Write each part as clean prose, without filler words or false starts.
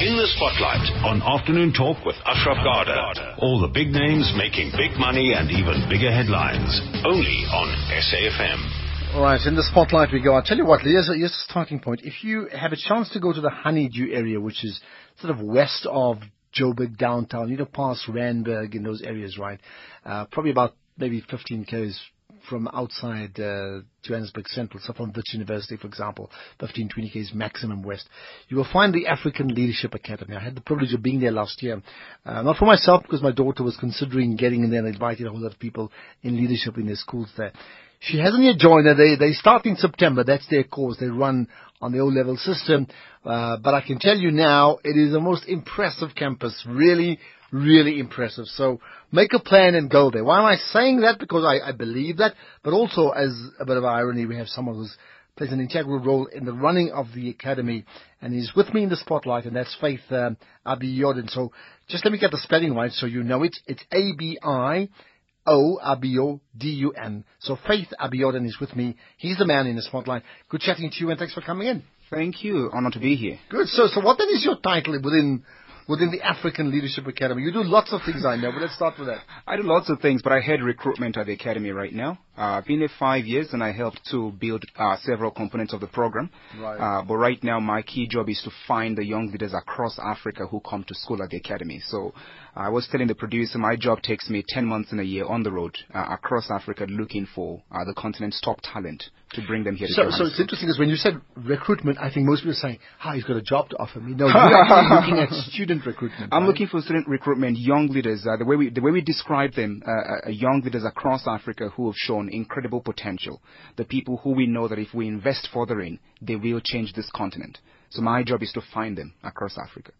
In the Spotlight on Afternoon Talk with Ashraf Garda. All the big names making big money and even bigger headlines. Only on SAFM. All right, in the Spotlight we go. I tell you what, here's a starting point. If you have a chance to go to the Honeydew area, which is sort of west of Joburg downtown, you know, past Randburg in those areas, right? Probably about maybe 15 k's from outside Johannesburg Central, Suffolk Ditch University, for example, 15-20 k's maximum west. You will find the African Leadership Academy. I had the privilege of being there last year. Not for myself, because my daughter was considering getting in there and invited a whole lot of people in leadership in their schools there. She hasn't yet joined. They start in September. That's their course. They run on the O-level system. But I can tell you now, it is the most impressive campus, really impressive. So make a plan and go there. Why am I saying that? Because I believe that, but also as a bit of irony, we have someone who's plays an integral role in the running of the academy, and he's with me in the Spotlight, and that's Faith Abiodun. So just let me get the spelling right so you know it. It's A-B-I-O-A-B-O-D-U-N. So Faith Abiodun is with me. He's the man in the Spotlight. Good chatting to you, and thanks for coming in. Thank you. Honored to be here. Good. So what then is your title within the African Leadership Academy? You do lots of things, I know, but let's start with that. I do lots of things, but I head recruitment at the academy right now. I've been there 5 years, and I helped to build several components of the program. Right. But right now, my key job is to find the young leaders across Africa who come to school at the academy. So I was telling the producer, my job takes me 10 months in a year on the road across Africa looking for the continent's top talent to bring them here to Johannesburg. So it's interesting, because when you said recruitment, I think most people are saying, he's got a job to offer me. No, you're actually looking at student recruitment. I'm looking for student recruitment, young leaders. The way we describe them, young leaders across Africa who have shown incredible potential. The people who we know that if we invest further in, they will change this continent. So my job is to find them across Africa.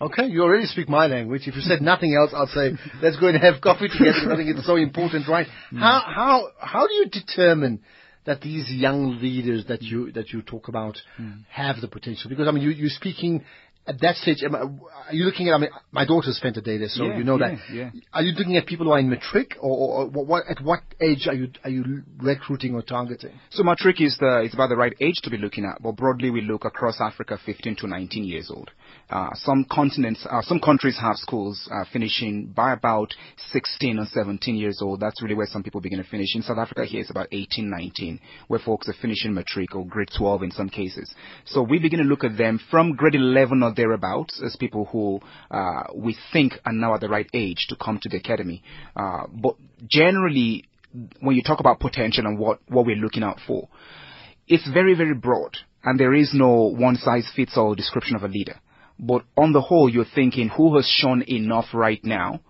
Okay, you already speak my language. If you said nothing else, I'll say, let's go and have coffee together. I think it's so important, right? How do you determine that these young leaders that you talk about have the potential? Because, I mean, you're speaking at that stage. Are you looking at, I mean, my daughter spent a day there, so yeah, you know that. Yeah. Are you looking at people who are in matric, or what, at what age are you recruiting or targeting? So matric is it's about the right age to be looking at, but broadly we look across Africa 15 to 19 years old. Some countries have schools finishing by about 16 or 17 years old. That's really where some people begin to finish. In South Africa here it's about 18, 19, where folks are finishing matric or grade 12 in some cases. So we begin to look at them from grade 11 or thereabouts as people who we think are now at the right age to come to the academy. But generally, when you talk about potential and what we're looking out for, it's very, very broad, and there is no one-size-fits-all description of a leader. But on the whole, you're thinking who has shown enough right now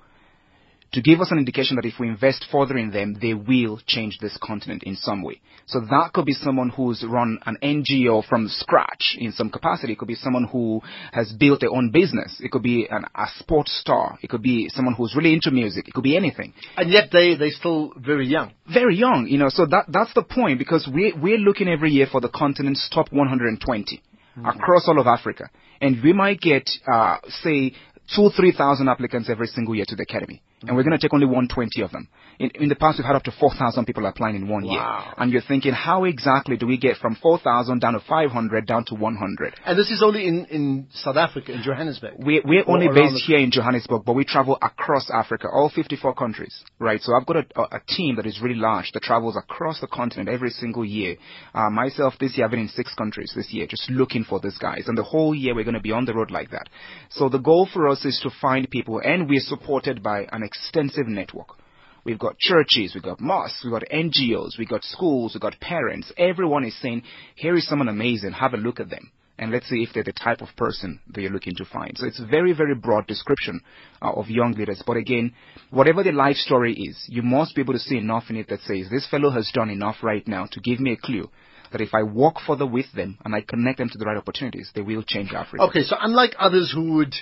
to give us an indication that if we invest further in them, they will change this continent in some way. So that could be someone who's run an NGO from scratch in some capacity. It could be someone who has built their own business. It could be a sports star. It could be someone who's really into music. It could be anything. And yet they're still very young. Very young, you know. So that's the point, because we're looking every year for the continent's top 120 across all of Africa. And we might get, say, 2,000-3,000 applicants every single year to the academy. And we're going to take only 120 of them. In the past, we've had up to 4,000 people applying in one year. And you're thinking, how exactly do we get from 4,000 down to 500 down to 100? And this is only in South Africa, in Johannesburg? We're only based here in Johannesburg, but we travel across Africa, all 54 countries, right? So I've got a team that is really large that travels across the continent every single year. Myself, this year, I've been in 6 countries this year, just looking for these guys. And the whole year, we're going to be on the road like that. So the goal for us is to find people, and we're supported by an extensive network. We've got churches, we've got mosques, we've got NGOs, we've got schools, we've got parents. Everyone is saying, here is someone amazing, have a look at them. And let's see if they're the type of person that you're looking to find. So it's a very, very broad description of young leaders. But again, whatever the life story is, you must be able to see enough in it that says, this fellow has done enough right now to give me a clue that if I walk further with them and I connect them to the right opportunities, they will change Africa. Okay, so unlike others who would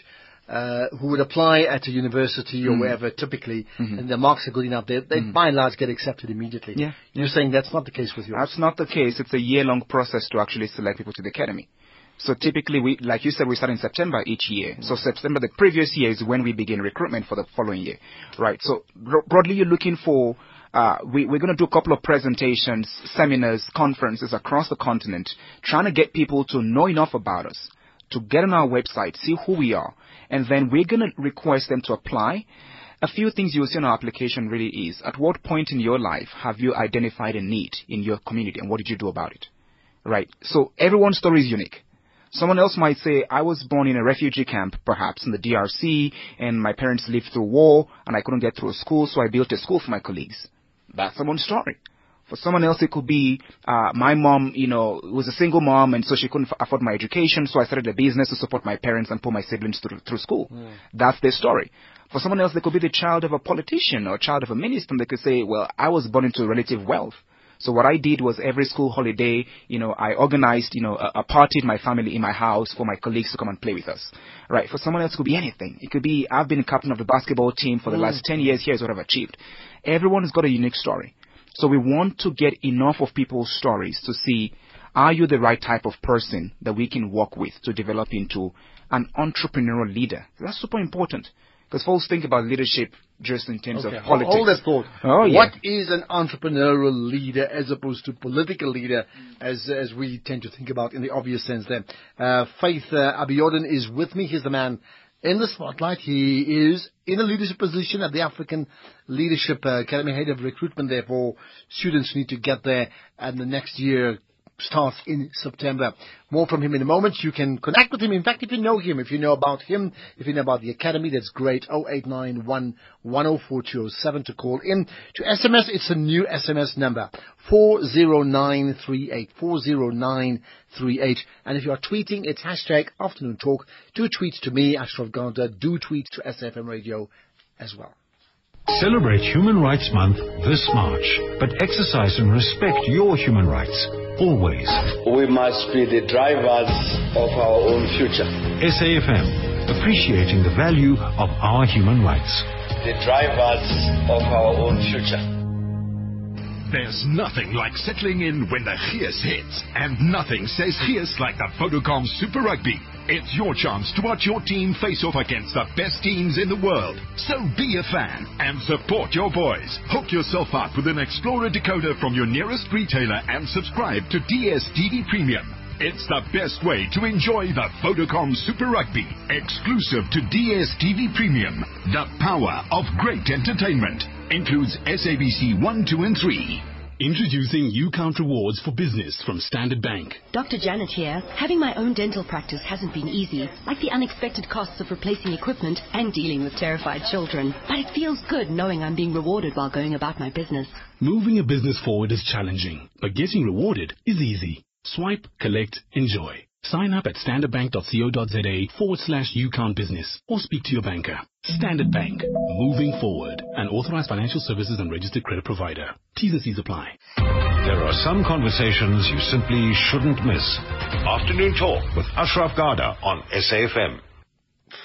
apply at a university or wherever typically, and their marks are good enough, they by and large get accepted immediately. Yeah. You're saying that's not the case with yours? That's not the case. It's a year-long process to actually select people to the academy. So typically, we, like you said, we start in September each year. So September the previous year is when we begin recruitment for the following year, right? So broadly, you're looking for we're going to do a couple of presentations, seminars, conferences across the continent, trying to get people to know enough about us to get on our website, see who we are, and then we're going to request them to apply. A few things you'll see on our application really is, at what point in your life have you identified a need in your community and what did you do about it? Right? So everyone's story is unique. Someone else might say, I was born in a refugee camp, perhaps in the DRC, and my parents lived through war, and I couldn't get through school, so I built a school for my colleagues. That's someone's story. For someone else, it could be, my mom, was a single mom, and so she couldn't afford my education, so I started a business to support my parents and put my siblings through school. Mm. That's their story. For someone else, they could be the child of a politician or child of a minister, and they could say, well, I was born into relative wealth. So what I did was every school holiday, I organized, a party in my family, in my house for my colleagues to come and play with us. Right. For someone else, it could be anything. It could be, I've been captain of the basketball team for the last 10 years. Here's what I've achieved. Everyone's got a unique story. So we want to get enough of people's stories to see, are you the right type of person that we can work with to develop into an entrepreneurial leader? That's super important. Because folks think about leadership just in terms of politics. All that thought. Oh, yeah. What is an entrepreneurial leader as opposed to political leader, as we tend to think about in the obvious sense there? Faith Abiodun is with me. He's the man in the spotlight. He is in a leadership position at the African Leadership Academy, head of recruitment. Therefore, students need to get there, and the next year starts in September. More from him in a moment. You can connect with him. In fact, if you know him, if you know about him, if you know about the academy, that's great. 0891 104207 to call in. To SMS, it's a new SMS number. 40938. 40938. And if you are tweeting, it's hashtag afternoon talk. Do tweet to me, Ashraf Garda. Do tweet to SAFM Radio as well. Celebrate Human Rights Month this March, but exercise and respect your human rights. Always. We must be the drivers of our own future. SAFM, appreciating the value of our human rights. The drivers of our own future. There's nothing like settling in when the Gees hits. And nothing says Gees like the Vodacom Super Rugby. It's your chance to watch your team face off against the best teams in the world. So be a fan and support your boys. Hook yourself up with an Explorer decoder from your nearest retailer and subscribe to DStv Premium. It's the best way to enjoy the Vodacom Super Rugby. Exclusive to DStv Premium. The power of great entertainment. Includes SABC 1, 2 and 3. Introducing UCount Rewards for Business from Standard Bank. Dr. Janet here. Having my own dental practice hasn't been easy, like the unexpected costs of replacing equipment and dealing with terrified children. But it feels good knowing I'm being rewarded while going about my business. Moving a business forward is challenging, but getting rewarded is easy. Swipe, collect, enjoy. Sign up at standardbank.co.za/UCount business or speak to your banker. Standard Bank, moving forward. An authorized financial services and registered credit provider. T's and C's apply. There are some conversations you simply shouldn't miss. Afternoon Talk with Ashraf Garda on SAFM.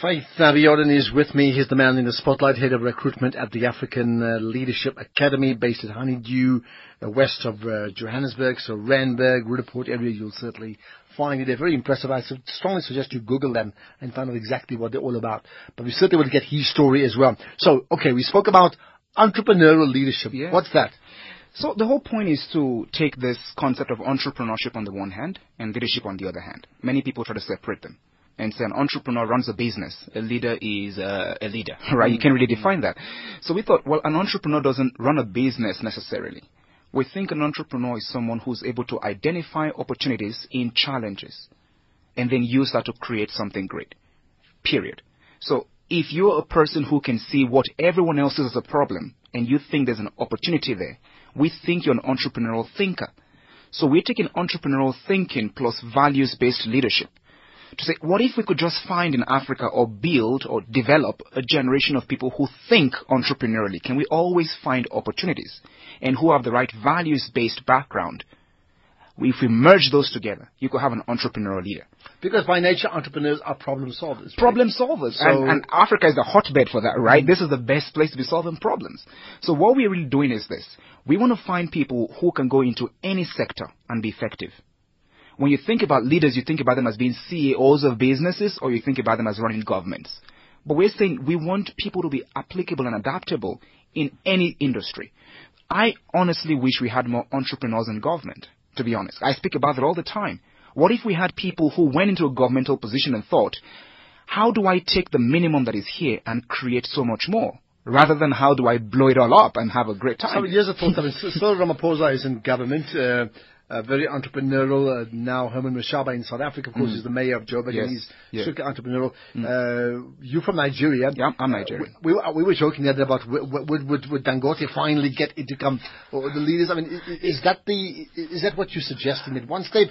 Faith Abiodun is with me. He's the man in the spotlight, head of recruitment at the African Leadership Academy, based at Honeydew, west of Johannesburg. So Randburg, Roodepoort area, you'll certainly find it. They're very impressive. I strongly suggest you Google them and find out exactly what they're all about. But we certainly will get his story as well. So, okay, we spoke about entrepreneurial leadership. Yeah. What's that? So the whole point is to take this concept of entrepreneurship on the one hand and leadership on the other hand. Many people try to separate them and say an entrepreneur runs a business, a leader is a leader, right? You can't really define that. So we thought, well, an entrepreneur doesn't run a business necessarily. We think an entrepreneur is someone who's able to identify opportunities in challenges and then use that to create something great, period. So if you're a person who can see what everyone else is as a problem and you think there's an opportunity there, we think you're an entrepreneurial thinker. So we're taking entrepreneurial thinking plus values-based leadership to say, what if we could just find in Africa or build or develop a generation of people who think entrepreneurially? Can we always find opportunities and who have the right values-based background? If we merge those together, you could have an entrepreneurial leader. Because by nature, entrepreneurs are problem solvers. Right? Problem solvers. So and Africa is the hotbed for that, right? This is the best place to be solving problems. So what we're really doing is this. We want to find people who can go into any sector and be effective. When you think about leaders, you think about them as being CEOs of businesses or you think about them as running governments. But we're saying we want people to be applicable and adaptable in any industry. I honestly wish we had more entrepreneurs in government, to be honest. I speak about it all the time. What if we had people who went into a governmental position and thought, how do I take the minimum that is here and create so much more? Rather than how do I blow it all up and have a great time? So here's a thought. I mean, Cyril Ramaphosa is in government, very entrepreneurial. Now Herman Mashaba in South Africa, of course, is the mayor of Joburg. Yes. He's super entrepreneurial. You're from Nigeria. Yeah, I'm Nigerian. We were joking the other day about would Dangote finally get it to come, or the leaders? I mean, is that what you're suggesting? That once they've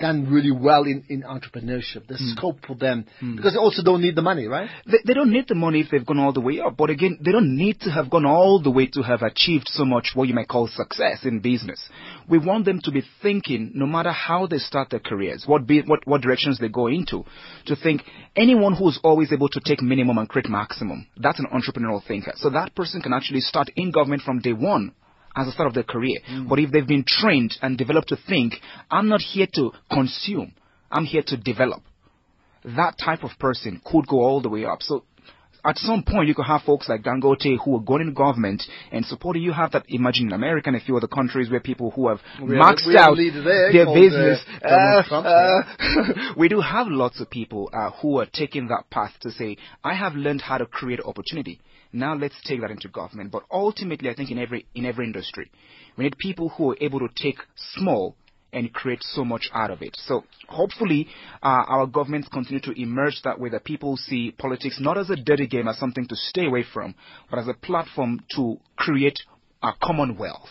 done really well in entrepreneurship, there's scope for them, because they also don't need the money, right? They don't need the money if they've gone all the way up. But again, they don't need to have gone all the way to have achieved so much what you might call success in business. We want them to be thinking, no matter how they start their careers, what directions they go into, to think anyone who's always able to take minimum and create maximum, that's an entrepreneurial thinker. So that person can actually start in government from day one, as a start of their career. But if they've been trained and developed to think, I'm not here to consume, I'm here to develop, that type of person could go all the way up. So at some point, you could have folks like Dangote who are going in government and supporting. You have that, imagine in America and a few other countries where people who have maxed out their business. We do have lots of people who are taking that path to say, I have learned how to create opportunity. Now let's take that into government. But ultimately, I think in every industry, we need people who are able to take small and create so much out of it. So hopefully our governments continue to emerge that way, that people see politics not as a dirty game, as something to stay away from, but as a platform to create a commonwealth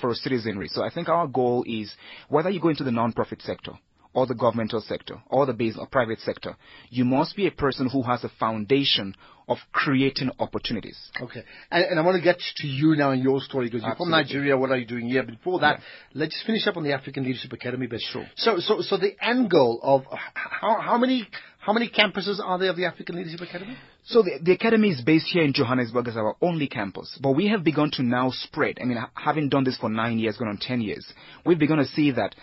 for citizenry. So I think our goal is, whether you go into the non-profit sector or the governmental sector or the business or private sector, you must be a person who has a foundation of creating opportunities. Okay. And I want to get to you now in your story, because you're from Nigeria. What are you doing here? Before that, let's finish up on the African Leadership Academy. But sure. So the end goal of how many campuses are there of the African Leadership Academy? So the academy is based here in Johannesburg as our only campus, but we have begun to now spread. I mean, having done this for 9 years, going on 10 years, we've begun to see that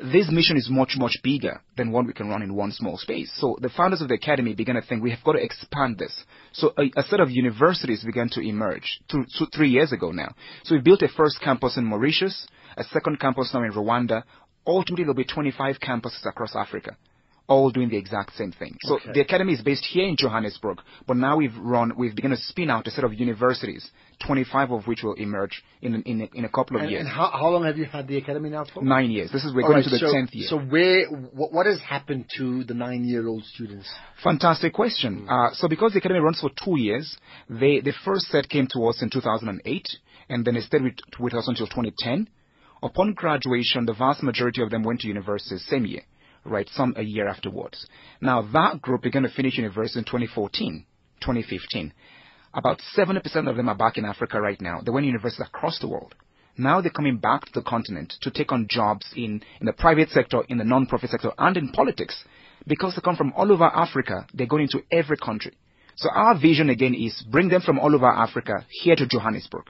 this mission is much, much bigger than what we can run in one small space. So the founders of the academy began to think, we have got to expand this. So a set of universities began to emerge 3 years ago now. So we built a first campus in Mauritius, a second campus now in Rwanda. Ultimately, there'll be 25 campuses across Africa, all doing the exact same thing. So the academy is based here in Johannesburg, but now we've begun to spin out a set of universities, 25 of which will emerge in a couple of years. And how long have you had the academy now for? 9 years. This is, we're going into the 10th year. So what has happened to the 9-year-old students? Fantastic question. So because the academy runs for 2 years, the first set came to us in 2008, and then it stayed with us until 2010. Upon graduation, the vast majority of them went to universities same year. Right, some a year afterwards. Now, that group began to finish university in 2014, 2015. About 70% of them are back in Africa right now. They went to universities across the world. Now they're coming back to the continent to take on jobs in the private sector, in the non-profit sector, and in politics. Because they come from all over Africa, they're going into every country. So our vision, again, is bring them from all over Africa here to Johannesburg,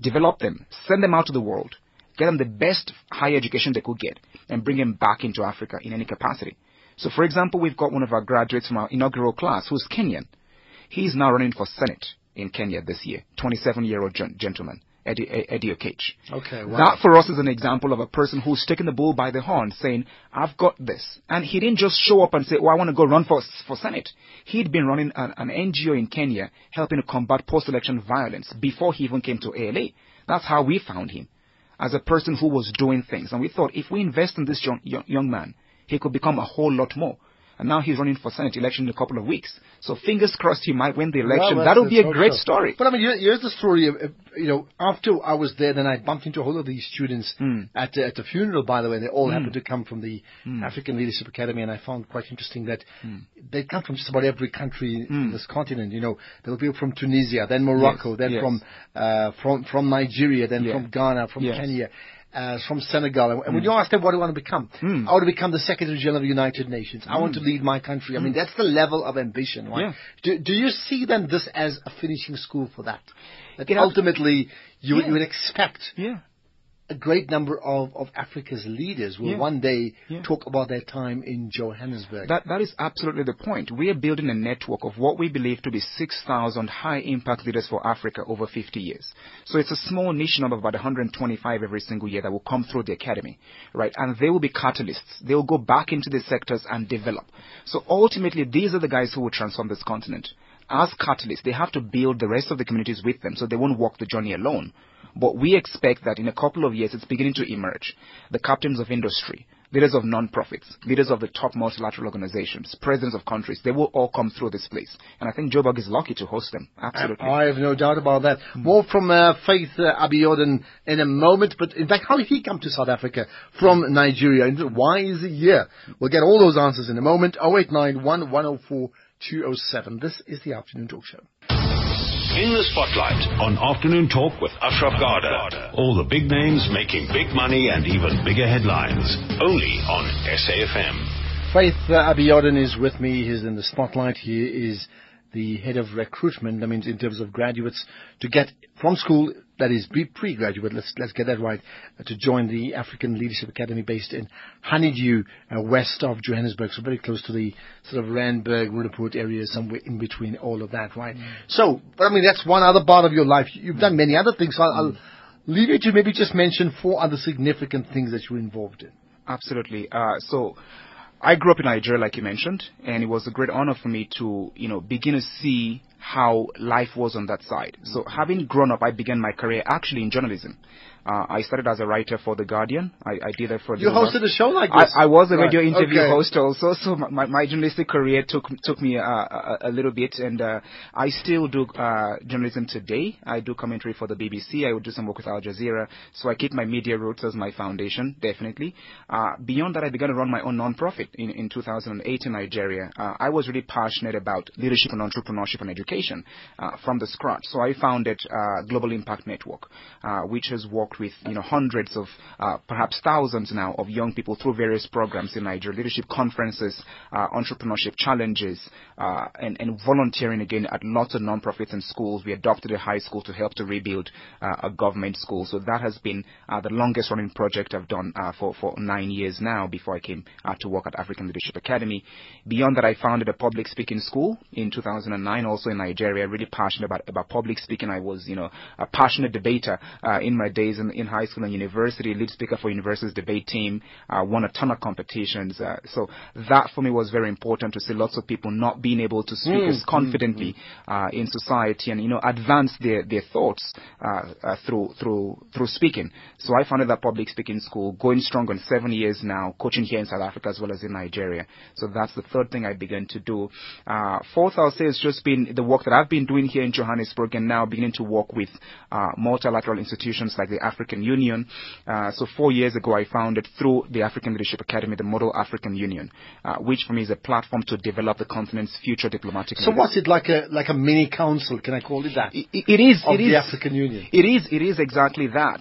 develop them, send them out to the world, get them the best higher education they could get, and bring them back into Africa in any capacity. So, for example, we've got one of our graduates from our inaugural class who's Kenyan. He's now running for Senate in Kenya this year, 27-year-old gentleman, Eddie O'Kage. Okay, wow. That for us is an example of a person who's taking the bull by the horn, saying, I've got this. And he didn't just show up and say, oh, I want to go run for Senate. He'd been running an NGO in Kenya, helping to combat post-election violence before he even came to ALA. That's how we found him, as a person who was doing things. And we thought, if we invest in this young man, he could become a whole lot more. And now he's running for Senate election in a couple of weeks. So fingers crossed he might win the election. Well, that would be a great story. But I mean, here's the story of, after I was there, then I bumped into a whole lot of these students at the funeral, by the way. They all happened to come from the African Leadership Academy. And I found quite interesting that they come from just about every country in this continent. There were people from Tunisia, then Morocco, from Nigeria, then from Ghana, from Kenya. From Senegal. And when you ask them, what do you want to become? I want to become the Secretary General of the United Nations. I want to lead my country. I mean, that's the level of ambition, right? Yeah. Do you see then this as a finishing school for that? That ultimately you would expect a great number of Africa's leaders will one day talk about their time in Johannesburg. That is absolutely the point. We are building a network of what we believe to be 6,000 high-impact leaders for Africa over 50 years. So it's a small niche number of about 125 every single year that will come through the academy, right? And they will be catalysts. They will go back into the sectors and develop. So ultimately, these are the guys who will transform this continent. As catalysts, they have to build the rest of the communities with them so they won't walk the journey alone. But we expect that in a couple of years, it's beginning to emerge. The captains of industry, leaders of non-profits, leaders of the top multilateral organizations, presidents of countries, they will all come through this place. And I think Joburg is lucky to host them. Absolutely. I have no doubt about that. More from Faith Abiodun in a moment. But in fact, how did he come to South Africa from Nigeria? And why is he here? We'll get all those answers in a moment. 0891 104 207. This is the Afternoon Talk Show. In the spotlight on Afternoon Talk with Ashraf Garda. All the big names making big money and even bigger headlines. Only on SAFM. Faith Abiodun is with me. He's in the spotlight. He is the head of recruitment. That means in terms of graduates to get from school, that is pre-graduate, let's get that right, to join the African Leadership Academy based in Honeydew, west of Johannesburg, so very close to the sort of Randburg, Roodepoort area, somewhere in between all of that, right? So, but I mean, that's one other part of your life. You've done many other things, so I'll leave you to maybe just mention four other significant things that you were involved in. Absolutely. So I grew up in Nigeria, like you mentioned, and it was a great honor for me to, begin to see how life was on that side. So having grown up, I began my career actually in journalism. I started as a writer for The Guardian. I did that for the... You hosted a show like this? I was a radio interview host also, so my journalistic career took me a little bit, and I still do journalism today. I do commentary for the BBC. I would do some work with Al Jazeera, so I keep my media roots as my foundation, definitely. Beyond that, I began to run my own non-profit in 2008 in Nigeria. I was really passionate about leadership and entrepreneurship and education from the scratch, so I founded Global Impact Network, which has worked with hundreds of perhaps thousands now of young people through various programs in Nigeria, leadership conferences, entrepreneurship challenges, and volunteering again at lots of non-profits and schools. We adopted a high school to help to rebuild a government school. So that has been the longest running project I've done for 9 years now before I came to work at African Leadership Academy. Beyond that, I founded a public speaking school in 2009 also in Nigeria, really passionate about public speaking. I was a passionate debater in my days in high school and university, lead speaker for university's debate team, won a ton of competitions. So that for me was very important to see lots of people not being able to speak as confidently in society and, advance their thoughts through speaking. So I founded that public speaking school, going strong on 7 years now, coaching here in South Africa as well as in Nigeria. So that's the third thing I began to do. Fourth, I'll say, has just been the work that I've been doing here in Johannesburg and now beginning to work with multilateral institutions like the African Union. So 4 years ago, I founded through the African Leadership Academy, the Model African Union, which for me is a platform to develop the continent's future diplomatic... So what's it like a mini council? Can I call it that? It is the African Union. It is exactly that.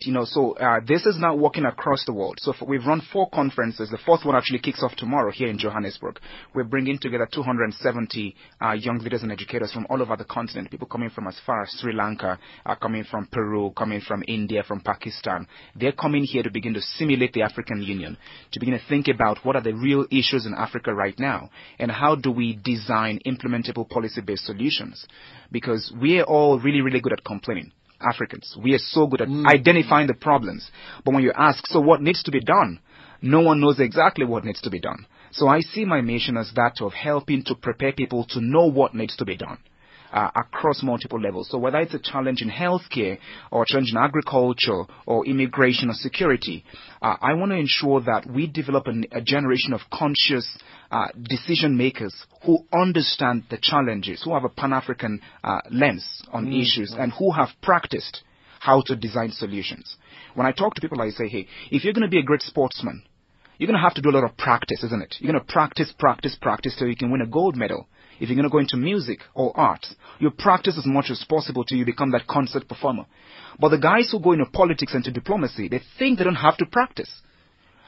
This is now working across the world. So we've run four conferences. The fourth one actually kicks off tomorrow here in Johannesburg. We're bringing together 270 young leaders and educators from all over the continent. People coming from as far as Sri Lanka, coming from Peru, coming from India, from Pakistan. They're coming here to begin to simulate the African Union, to begin to think about what are the real issues in Africa right now and how do we design implementable policy-based solutions, because we're all really, really good at complaining. Africans, we are so good at identifying the problems. But when you ask, so what needs to be done? No one knows exactly what needs to be done. So I see my mission as that of helping to prepare people to know what needs to be done. Across multiple levels. So whether it's a challenge in healthcare or a challenge in agriculture or immigration or security, I want to ensure that we develop a generation of conscious decision makers who understand the challenges, who have a Pan-African lens on issues and who have practiced how to design solutions. When I talk to people, I say, hey, if you're going to be a great sportsman, you're going to have to do a lot of practice, isn't it? You're going to practice so you can win a gold medal. If you're going to go into music or art, you practice as much as possible till you become that concert performer. But the guys who go into politics and to diplomacy, they think they don't have to practice.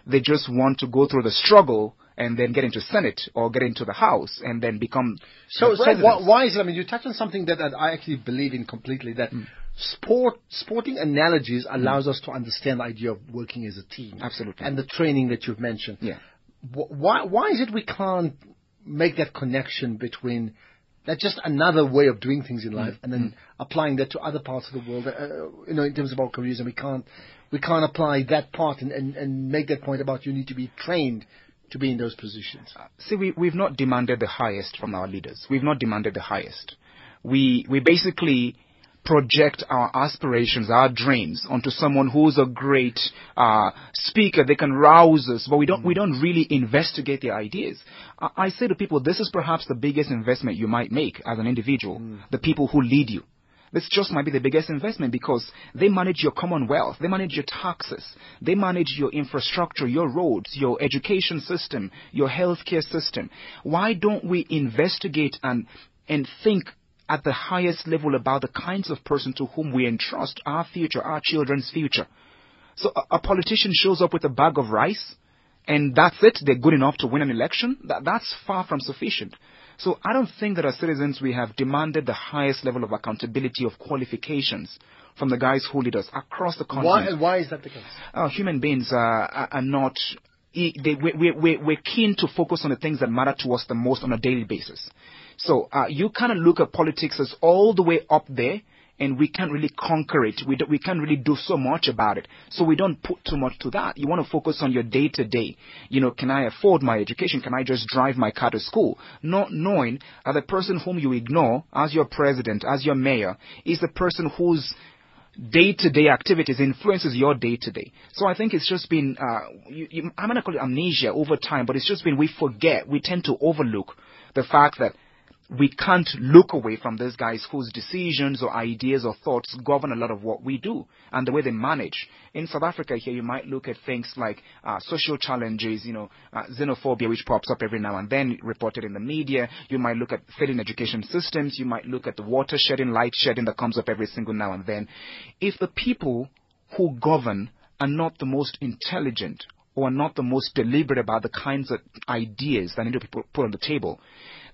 They just want to go through the struggle and then get into Senate or get into the House and then become... So why is it? I mean, you touched on something that I actually believe in completely, that sporting analogies allows us to understand the idea of working as a team. Absolutely. And the training that you've mentioned. Yeah. Why is it we can't make that connection between that's just another way of doing things in life, and then applying that to other parts of the world, you know, in terms of our careers, and we can't apply that part and make that point about you need to be trained to be in those positions? See, we've not demanded the highest from our leaders. We've not demanded the highest. We basically project our aspirations, our dreams onto someone who's a great speaker. They can rouse us, but we don't really investigate their ideas. I say to people, this is perhaps the biggest investment you might make as an individual, the people who lead you. This just might be the biggest investment because they manage your commonwealth, they manage your taxes, they manage your infrastructure, your roads, your education system, your healthcare system. Why don't we investigate and think at the highest level about the kinds of person to whom we entrust our future, our children's future? So a politician shows up with a bag of rice and that's it, they're good enough to win an election? That's far from sufficient. So I don't think that as citizens we have demanded the highest level of accountability of qualifications from the guys who lead us across the continent. Why is that the case? Human beings are not... We're keen to focus on the things that matter to us the most on a daily basis. So you kind of look at politics as all the way up there, and we can't really conquer it. We can't really do so much about it. So we don't put too much to that. You want to focus on your day-to-day. You know, can I afford my education? Can I just drive my car to school? Not knowing that the person whom you ignore as your president, as your mayor, is the person who's day-to-day activities influences your day-to-day. So I think it's just been, I'm going to call it amnesia over time, but it's just been we forget, we tend to overlook the fact that we can't look away from these guys whose decisions or ideas or thoughts govern a lot of what we do and the way they manage. In South Africa here, you might look at things like social challenges, you know, xenophobia, which pops up every now and then, reported in the media. You might look at failing education systems. You might look at the water shedding, light shedding that comes up every single now and then. If the people who govern are not the most intelligent or are not the most deliberate about the kinds of ideas that need to be put on the table,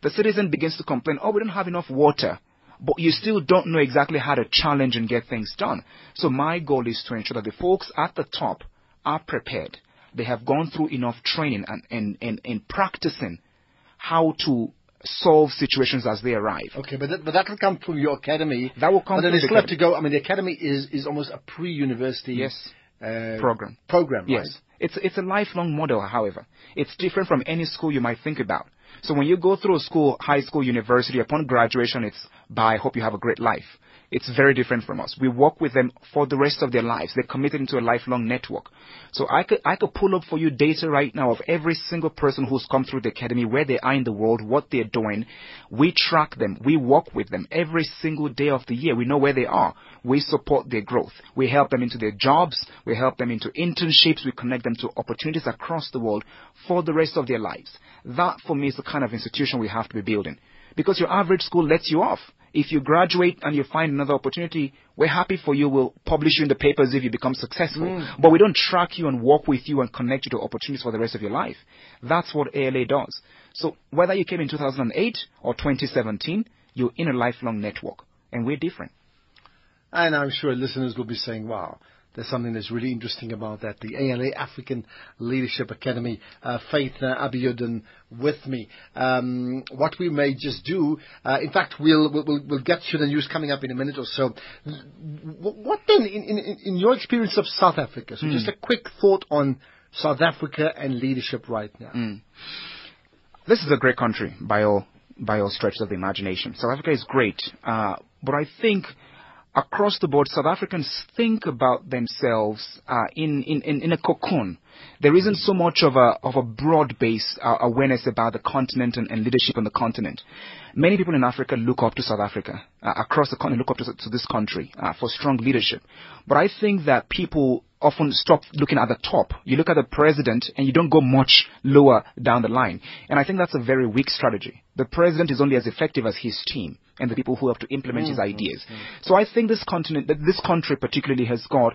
the citizen begins to complain, oh, we don't have enough water, but you still don't know exactly how to challenge and get things done. So my goal is to ensure that the folks at the top are prepared. They have gone through enough training and practicing how to solve situations as they arrive. Okay, but that will come from your academy. That will come from the academy. But then they still have to go. I mean, the academy is almost a pre-university program, right? Yes. It's a lifelong model, however. It's different from any school you might think about. So when you go through school, high school, university, upon graduation, it's bye, hope you have a great life. It's very different from us. We work with them for the rest of their lives. They're committed into a lifelong network. So I could pull up for you data right now of every single person who's come through the academy, where they are in the world, what they're doing. We track them. We work with them every single day of the year. We know where they are. We support their growth. We help them into their jobs. We help them into internships. We connect them to opportunities across the world for the rest of their lives. That, for me, is the kind of institution we have to be building. Because your average school lets you off. If you graduate and you find another opportunity, we're happy for you. We'll publish you in the papers if you become successful. But we don't track you and work with you and connect you to opportunities for the rest of your life. That's what ALA does. So whether you came in 2008 or 2017, you're in a lifelong network. And we're different. And I'm sure listeners will be saying, wow, there's something that's really interesting about that. The ALA African Leadership Academy, Faith Abiodun with me. What we may just do, in fact, we'll get to the news coming up in a minute or so. What then, in your experience of South Africa, so just a quick thought on South Africa and leadership right now. This is a great country by all stretches of the imagination. South Africa is great, but I think across the board, South Africans think about themselves in a cocoon. There isn't so much of a broad-based awareness about the continent and leadership on the continent. Many people in Africa look up to South Africa, across the continent, look up to this country for strong leadership. But I think that people often stop looking at the top. You look at the president and you don't go much lower down the line. And I think that's a very weak strategy. The president is only as effective as his team and the people who have to implement his ideas. So I think this country particularly has got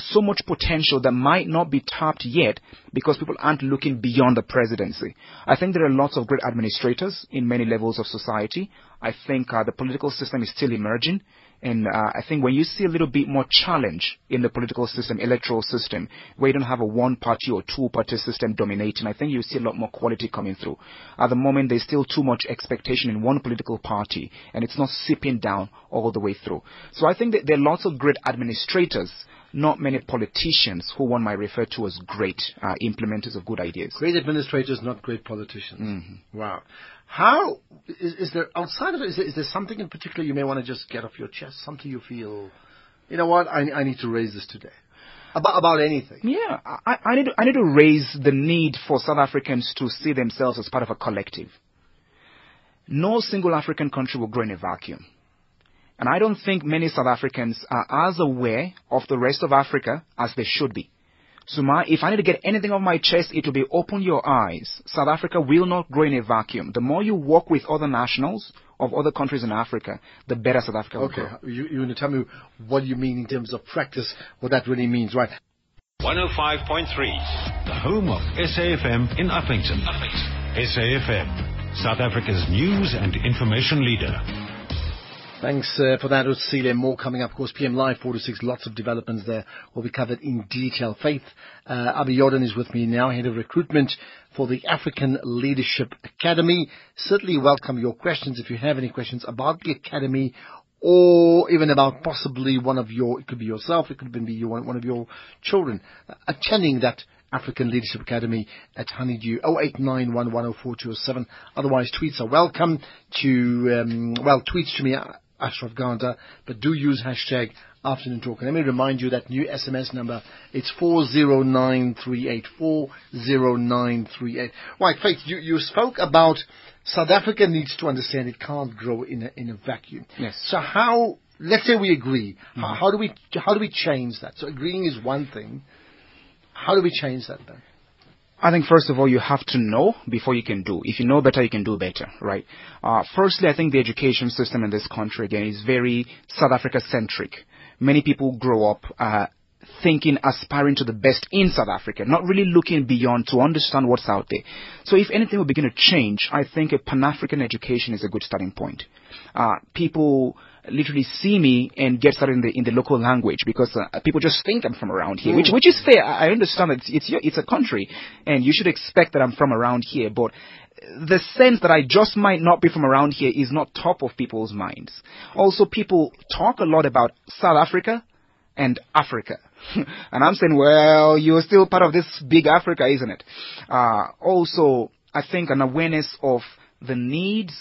so much potential that might not be tapped yet because people aren't looking beyond the presidency. I think there are lots of great administrators in many levels of society. I think the political system is still emerging. And I think when you see a little bit more challenge in the political system, electoral system, where you don't have a one-party or two-party system dominating, I think you see a lot more quality coming through. At the moment, there's still too much expectation in one political party, and it's not seeping down all the way through. So I think that there are lots of great administrators, not many politicians, who one might refer to as great implementers of good ideas. Great administrators, not great politicians. Mm-hmm. Wow. How is there, outside of it, is there something in particular you may want to just get off your chest? Something you feel, you know what, I need to raise this today. About anything. Yeah, I need to raise the need for South Africans to see themselves as part of a collective. No single African country will grow in a vacuum. And I don't think many South Africans are as aware of the rest of Africa as they should be. So if I need to get anything off my chest, it will be open your eyes. South Africa will not grow in a vacuum. The more you work with other nationals of other countries in Africa, the better South Africa will grow. Okay, you want to tell me what you mean in terms of practice, what that really means, right? 105.3, the home of SAFM in Upington. SAFM, South Africa's news and information leader. Thanks for that, Usile. More coming up, of course, PM Live, 4 to 6, lots of developments there will be covered in detail. Faith Abiodun is with me now, Head of Recruitment for the African Leadership Academy. Certainly welcome your questions if you have any questions about the Academy or even about possibly one of your, it could be yourself, it could be you, one of your children, attending that African Leadership Academy at Honeydew. 0891104207. Otherwise, tweets are welcome to, tweets to me, Ashraf Garda, but do use hashtag Afternoon Talk. And let me remind you that new SMS number, it's 4093840938. 4093840938. Right, Faith, you spoke about South Africa needs to understand it can't grow in a vacuum. Yes. So how, let's say we agree, how do we change that? So agreeing is one thing. How do we change that then? I think, first of all, you have to know before you can do. If you know better, you can do better, right? Firstly, I think the education system in this country, again, is very South Africa-centric. Many people grow up thinking, aspiring to the best in South Africa, not really looking beyond to understand what's out there. So if anything will begin to change, I think a Pan-African education is a good starting point. People literally see me and get started in the local language because people just think I'm from around here, which is fair. I understand that it's a country and you should expect that I'm from around here, but the sense that I just might not be from around here is not top of people's minds. Also, people talk a lot about South Africa and Africa. And I'm saying, well, you're still part of this big Africa, isn't it? Also, I think an awareness of the needs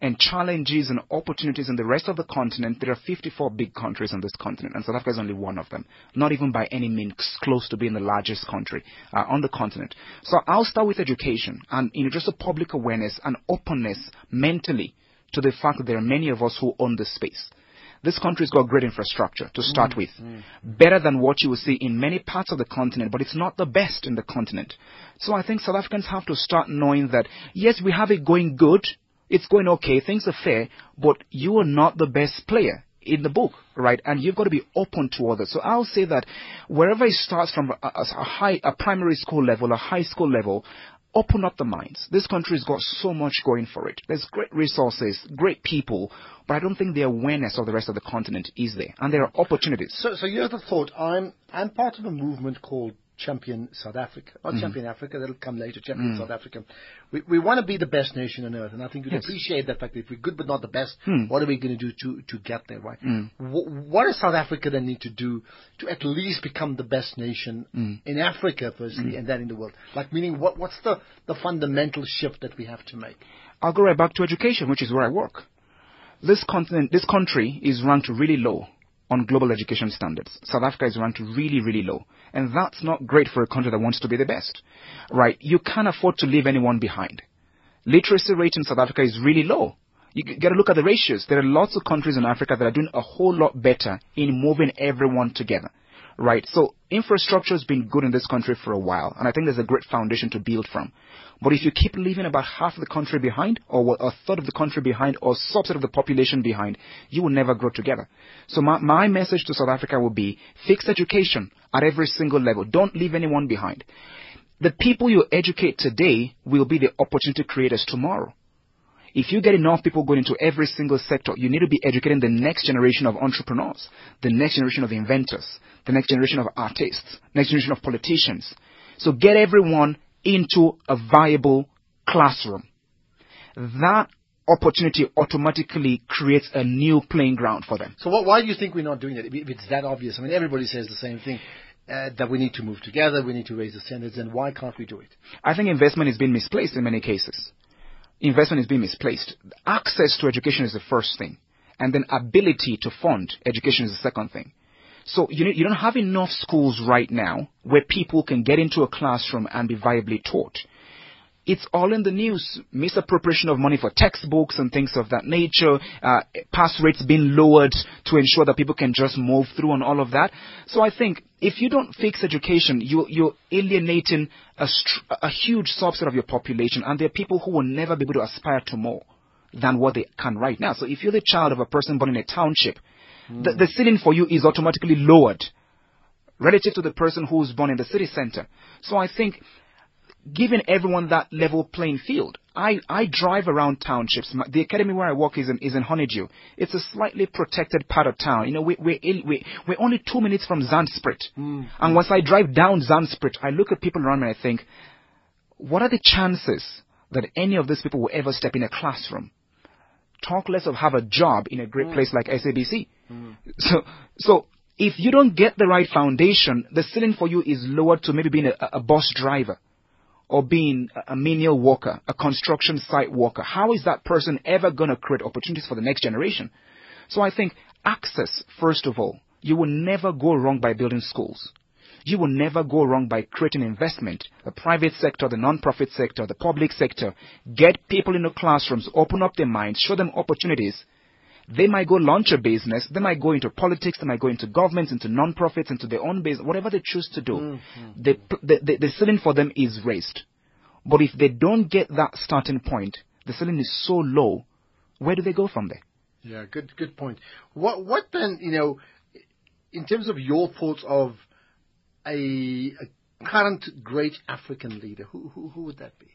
and challenges and opportunities in the rest of the continent. There are 54 big countries on this continent, and South Africa is only one of them, not even by any means close to being the largest country on the continent. So I'll start with education and just a public awareness and openness mentally to the fact that there are many of us who own this space. This country's got great infrastructure to start with, better than what you will see in many parts of the continent, but it's not the best in the continent. So I think South Africans have to start knowing that, yes, we have it going good, it's going okay, things are fair, but you are not the best player in the book, right? And you've got to be open to others. So I'll say that wherever it starts from a primary school level, a high school level, open up the minds. This country's got so much going for it. There's great resources, great people, but I don't think the awareness of the rest of the continent is there. And there are opportunities. So here's the thought. I'm part of a movement called Champion South Africa. Or Champion Africa, that'll come later, Champion South Africa. We want to be the best nation on earth, and I think you'd appreciate that fact that if we're good but not the best, what are we going to do to get there, right? What does South Africa then need to do to at least become the best nation in Africa, firstly, and then in the world? Like, meaning, what's the fundamental shift that we have to make? I'll go right back to education, which is where I work. This country is ranked really low on global education standards. South Africa is ranked really, really low. And that's not great for a country that wants to be the best, right? You can't afford to leave anyone behind. Literacy rate in South Africa is really low. You got to look at the ratios. There are lots of countries in Africa that are doing a whole lot better in moving everyone together, right? So infrastructure has been good in this country for a while, and I think there's a great foundation to build from. But if you keep leaving about half the country behind, or a third of the country behind, or a subset of the population behind, you will never grow together. So my message to South Africa will be, fix education at every single level. Don't leave anyone behind. The people you educate today will be the opportunity creators tomorrow. If you get enough people going into every single sector, you need to be educating the next generation of entrepreneurs, the next generation of inventors, the next generation of artists, next generation of politicians. So get everyone into a viable classroom. That opportunity automatically creates a new playing ground for them. So why do you think we're not doing that if it's that obvious? I mean, everybody says the same thing. That we need to move together, we need to raise the standards, and why can't we do it? I think investment is being misplaced in many cases. Investment is being misplaced. Access to education is the first thing, and then ability to fund education is the second thing. So you don't have enough schools right now where people can get into a classroom and be viably taught. It's all in the news. Misappropriation of money for textbooks and things of that nature, pass rates being lowered to ensure that people can just move through and all of that. So I think if you don't fix education, you're alienating a huge subset of your population, and there are people who will never be able to aspire to more than what they can right now. So if you're the child of a person born in a township, the ceiling for you is automatically lowered relative to the person who's born in the city center. So I think giving everyone that level playing field. I drive around townships. The academy where I work is in Honeydew. It's a slightly protected part of town. You know, we're only 2 minutes from Zandspruit. And once I drive down Zandspruit, I look at people around me and I think, what are the chances that any of these people will ever step in a classroom? Talk less of have a job in a great place like SABC. So if you don't get the right foundation, the ceiling for you is lowered to maybe being a bus driver, or being a menial worker, a construction site worker. How is that person ever going to create opportunities for the next generation? So I think access, first of all. You will never go wrong by building schools. You will never go wrong by creating investment. The private sector, the non-profit sector, the public sector. Get people into classrooms, open up their minds, show them opportunities. They might go launch a business, they might go into politics, they might go into governments, into non-profits, into their own business, whatever they choose to do, the ceiling for them is raised. But if they don't get that starting point, the ceiling is so low, where do they go from there? Yeah, good point. What then, you know, in terms of your thoughts of a current great African leader, who would that be?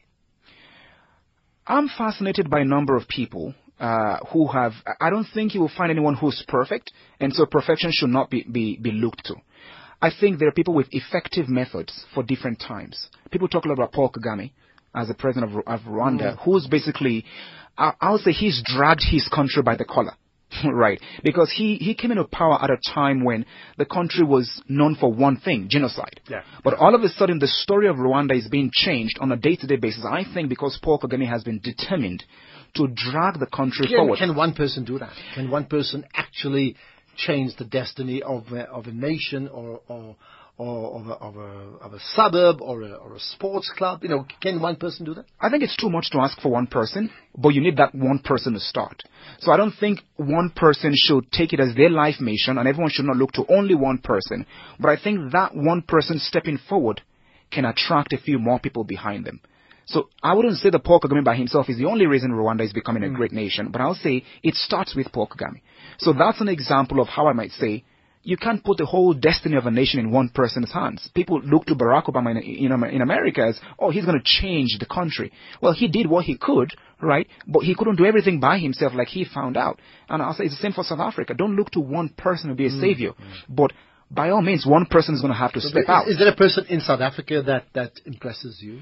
I'm fascinated by a number of people. I don't think you will find anyone who's perfect, and so perfection should not be looked to. I think there are people with effective methods for different times. People talk a lot about Paul Kagame as the president of Rwanda, who's basically, I would say he's dragged his country by the collar, right? Because he came into power at a time when the country was known for one thing, genocide. Yeah. But all of a sudden, the story of Rwanda is being changed on a day-to-day basis, I think, because Paul Kagame has been determined to drag the country forward. Can one person do that? Can one person actually change the destiny of a nation or of a suburb or a sports club? You know, can one person do that? I think it's too much to ask for one person, but you need that one person to start. So I don't think one person should take it as their life mission, and everyone should not look to only one person. But I think that one person stepping forward can attract a few more people behind them. So I wouldn't say that Paul Kagame by himself is the only reason Rwanda is becoming a great nation, but I'll say it starts with Paul Kagame. So that's an example of how I might say you can't put the whole destiny of a nation in one person's hands. People look to Barack Obama in America as, oh, he's going to change the country. Well, he did what he could, right? But he couldn't do everything by himself, like he found out. And I'll say it's the same for South Africa. Don't look to one person to be a savior, but by all means, one person is going to have to step out. Is there a person in South Africa that impresses you?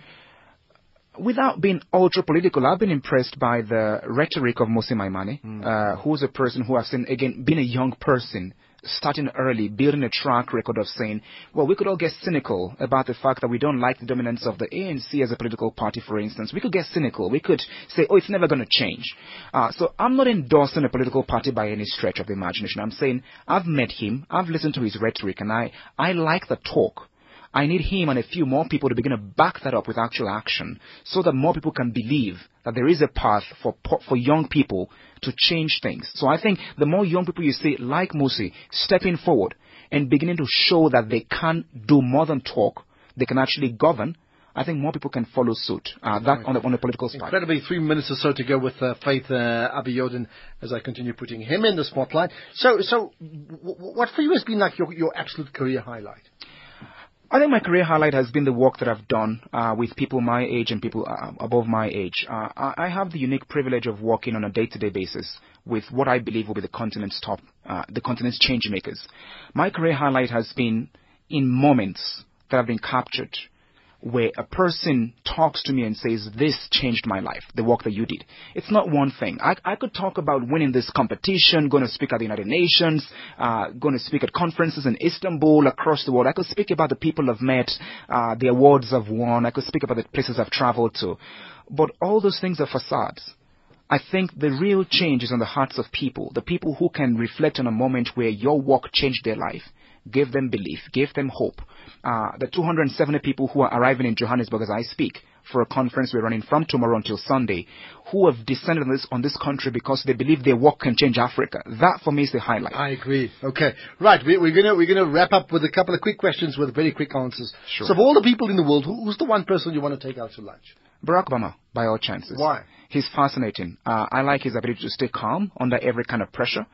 Without being ultra-political, I've been impressed by the rhetoric of Musi Maimane, who's a person who I've seen, again, being a young person, starting early, building a track record of saying, well, we could all get cynical about the fact that we don't like the dominance of the ANC as a political party, for instance. We could get cynical. We could say, oh, it's never going to change. So I'm not endorsing a political party by any stretch of the imagination. I'm saying I've met him, I've listened to his rhetoric, and I like the talk. I need him and a few more people to begin to back that up with actual action so that more people can believe that there is a path for young people to change things. So I think the more young people you see, like Musi, stepping forward and beginning to show that they can do more than talk, they can actually govern, I think more people can follow suit. That on the political side. Incredibly, 3 minutes or so to go with Faith Abiodun as I continue putting him in the spotlight. So what for you has been like your absolute career highlight? I think my career highlight has been the work that I've done with people my age and people above my age. I have the unique privilege of working on a day-to-day basis with what I believe will be the continent's top, the continent's change makers. My career highlight has been in moments that have been captured where a person talks to me and says, this changed my life, the work that you did. It's not one thing. I could talk about winning this competition, going to speak at the United Nations, going to speak at conferences in Istanbul, across the world. I could speak about the people I've met, the awards I've won. I could speak about the places I've traveled to. But all those things are facades. I think the real change is on the hearts of people, the people who can reflect on a moment where your work changed their life, gave them belief, gave them hope. The 270 people who are arriving in Johannesburg as I speak for a conference we're running from tomorrow until Sunday, who have descended on this country because they believe their work can change Africa. That, for me, is the highlight. I agree. Okay. Right. We're gonna wrap up with a couple of quick questions with very quick answers. Sure. So, of all the people in the world, who's the one person you want to take out to lunch? Barack Obama, by all chances. Why? He's fascinating. I like his ability to stay calm under every kind of pressure.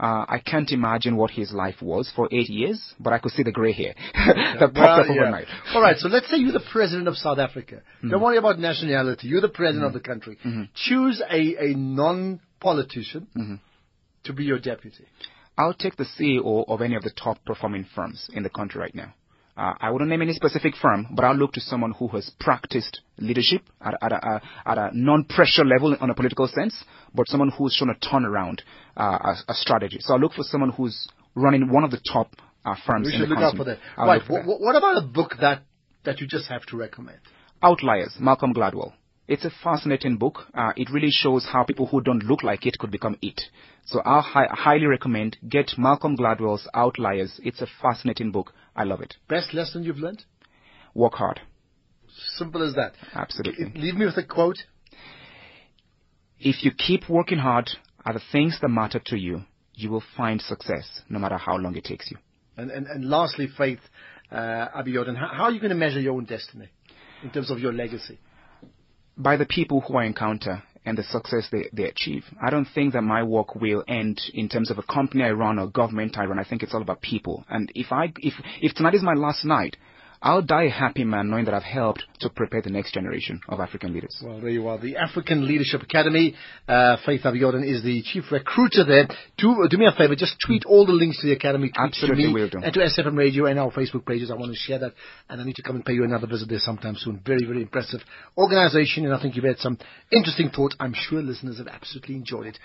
I can't imagine what his life was for 8 years, but I could see the grey hair that popped up overnight. Yeah. All right, so let's say you're the president of South Africa. Mm-hmm. Don't worry about nationality. You're the president mm-hmm. of the country. Mm-hmm. Choose a non-politician mm-hmm. to be your deputy. I'll take the CEO of any of the top-performing firms in the country right now. I wouldn't name any specific firm, but I'll look to someone who has practiced leadership at a non-pressure level on a political sense, but someone who's shown a turnaround, a strategy. So I'll look for someone who's running one of the top firms in the country. We should look out for that. Right. What about a book that you just have to recommend? Outliers, Malcolm Gladwell. It's a fascinating book. It really shows how people who don't look like it could become it. So I highly recommend get Malcolm Gladwell's Outliers. It's a fascinating book. I love it. Best lesson you've learned? Work hard. Simple as that. Absolutely. Leave me with a quote. If you keep working hard at the things that matter to you, you will find success no matter how long it takes you. And lastly, Faith Abiodun, how are you going to measure your own destiny in terms of your legacy? By the people who I encounter and the success they achieve. I don't think that my work will end in terms of a company I run or government I run. I think it's all about people. And if tonight is my last night, I'll die a happy man knowing that I've helped to prepare the next generation of African leaders. Well, there you are. The African Leadership Academy. Faith Abiodun is the chief recruiter there. Do me a favor, just tweet all the links to the academy. Absolutely will do. And to SFM Radio and our Facebook pages. I want to share that. And I need to come and pay you another visit there sometime soon. Very, very impressive organization. And I think you've had some interesting thoughts. I'm sure listeners have absolutely enjoyed it.